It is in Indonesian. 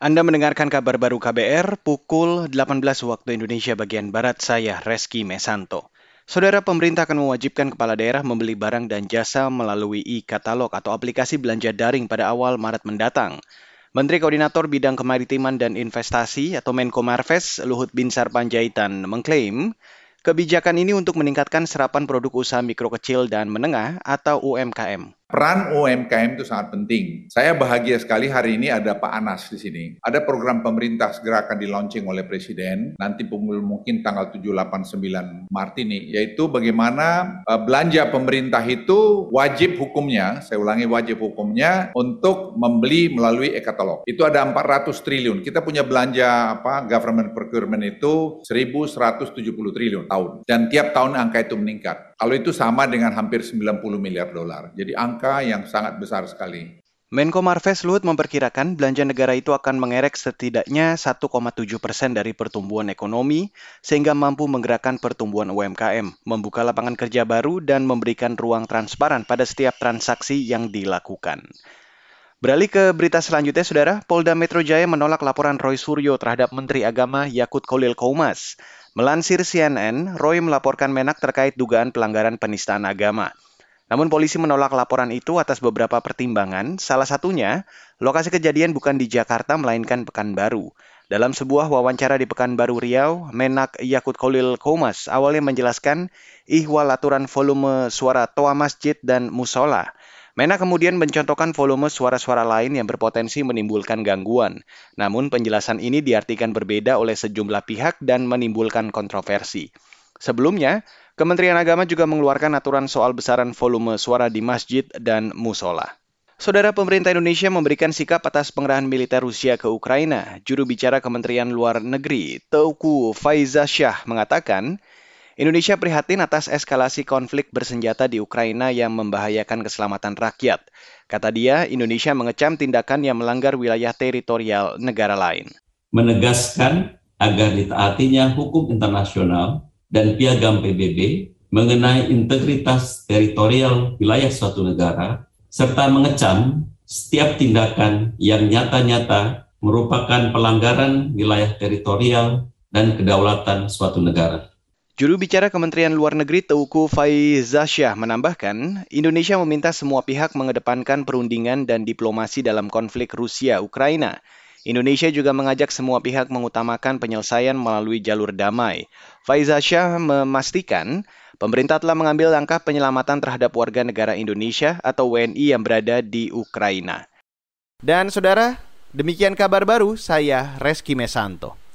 Anda mendengarkan kabar baru KBR pukul 18 waktu Indonesia bagian Barat, saya Reski Mesanto. Saudara, pemerintah akan mewajibkan kepala daerah membeli barang dan jasa melalui e-katalog atau aplikasi belanja daring pada awal Maret mendatang. Menteri Koordinator Bidang Kemaritiman dan Investasi atau Menko Marves Luhut Binsar Panjaitan mengklaim kebijakan ini untuk meningkatkan serapan produk usaha mikro kecil dan menengah atau UMKM. Peran UMKM itu sangat penting. Saya bahagia sekali hari ini ada Pak Anas di sini. Ada program pemerintah segera akan di-launching oleh Presiden, nanti mungkin tanggal 7, 8, 9 Maret ini, yaitu bagaimana belanja pemerintah itu wajib hukumnya, saya ulangi wajib hukumnya, untuk membeli melalui e-katalog. Itu ada 400 triliun. Kita punya belanja government procurement itu 1.170 triliun tahun. Dan tiap tahun angka itu meningkat. Kalau itu sama dengan hampir 90 miliar dolar. Jadi angka yang sangat besar sekali. Menko Marves Luhut memperkirakan belanja negara itu akan mengerek setidaknya 1,7% dari pertumbuhan ekonomi sehingga mampu menggerakkan pertumbuhan UMKM, membuka lapangan kerja baru dan memberikan ruang transparan pada setiap transaksi yang dilakukan. Beralih ke berita selanjutnya, Saudara. Polda Metro Jaya menolak laporan Roy Suryo terhadap Menteri Agama Yaqut Cholil Qoumas. Melansir CNN, Roy melaporkan Menak terkait dugaan pelanggaran penistaan agama. Namun polisi menolak laporan itu atas beberapa pertimbangan, salah satunya lokasi kejadian bukan di Jakarta melainkan Pekanbaru. Dalam sebuah wawancara di Pekanbaru Riau, Menak Yaqut Cholil Qoumas awalnya menjelaskan ihwal aturan volume suara toa masjid dan musola. Menak kemudian mencontohkan volume suara-suara lain yang berpotensi menimbulkan gangguan. Namun penjelasan ini diartikan berbeda oleh sejumlah pihak dan menimbulkan kontroversi. Sebelumnya, Kementerian Agama juga mengeluarkan aturan soal besaran volume suara di masjid dan musola. Saudara, pemerintah Indonesia memberikan sikap atas pengerahan militer Rusia ke Ukraina. Juru bicara Kementerian Luar Negeri, Teuku Faizasyah, mengatakan, Indonesia prihatin atas eskalasi konflik bersenjata di Ukraina yang membahayakan keselamatan rakyat. Kata dia, Indonesia mengecam tindakan yang melanggar wilayah teritorial negara lain. Menegaskan agar ditaatinya hukum internasional dan piagam PBB mengenai integritas teritorial wilayah suatu negara, serta mengecam setiap tindakan yang nyata-nyata merupakan pelanggaran wilayah teritorial dan kedaulatan suatu negara. Juru bicara Kementerian Luar Negeri Teuku Faizasyah menambahkan, Indonesia meminta semua pihak mengedepankan perundingan dan diplomasi dalam konflik Rusia-Ukraina. Indonesia juga mengajak semua pihak mengutamakan penyelesaian melalui jalur damai. Faizasyah memastikan, pemerintah telah mengambil langkah penyelamatan terhadap warga negara Indonesia atau WNI yang berada di Ukraina. Dan saudara, demikian kabar baru, saya Reski Mesanto.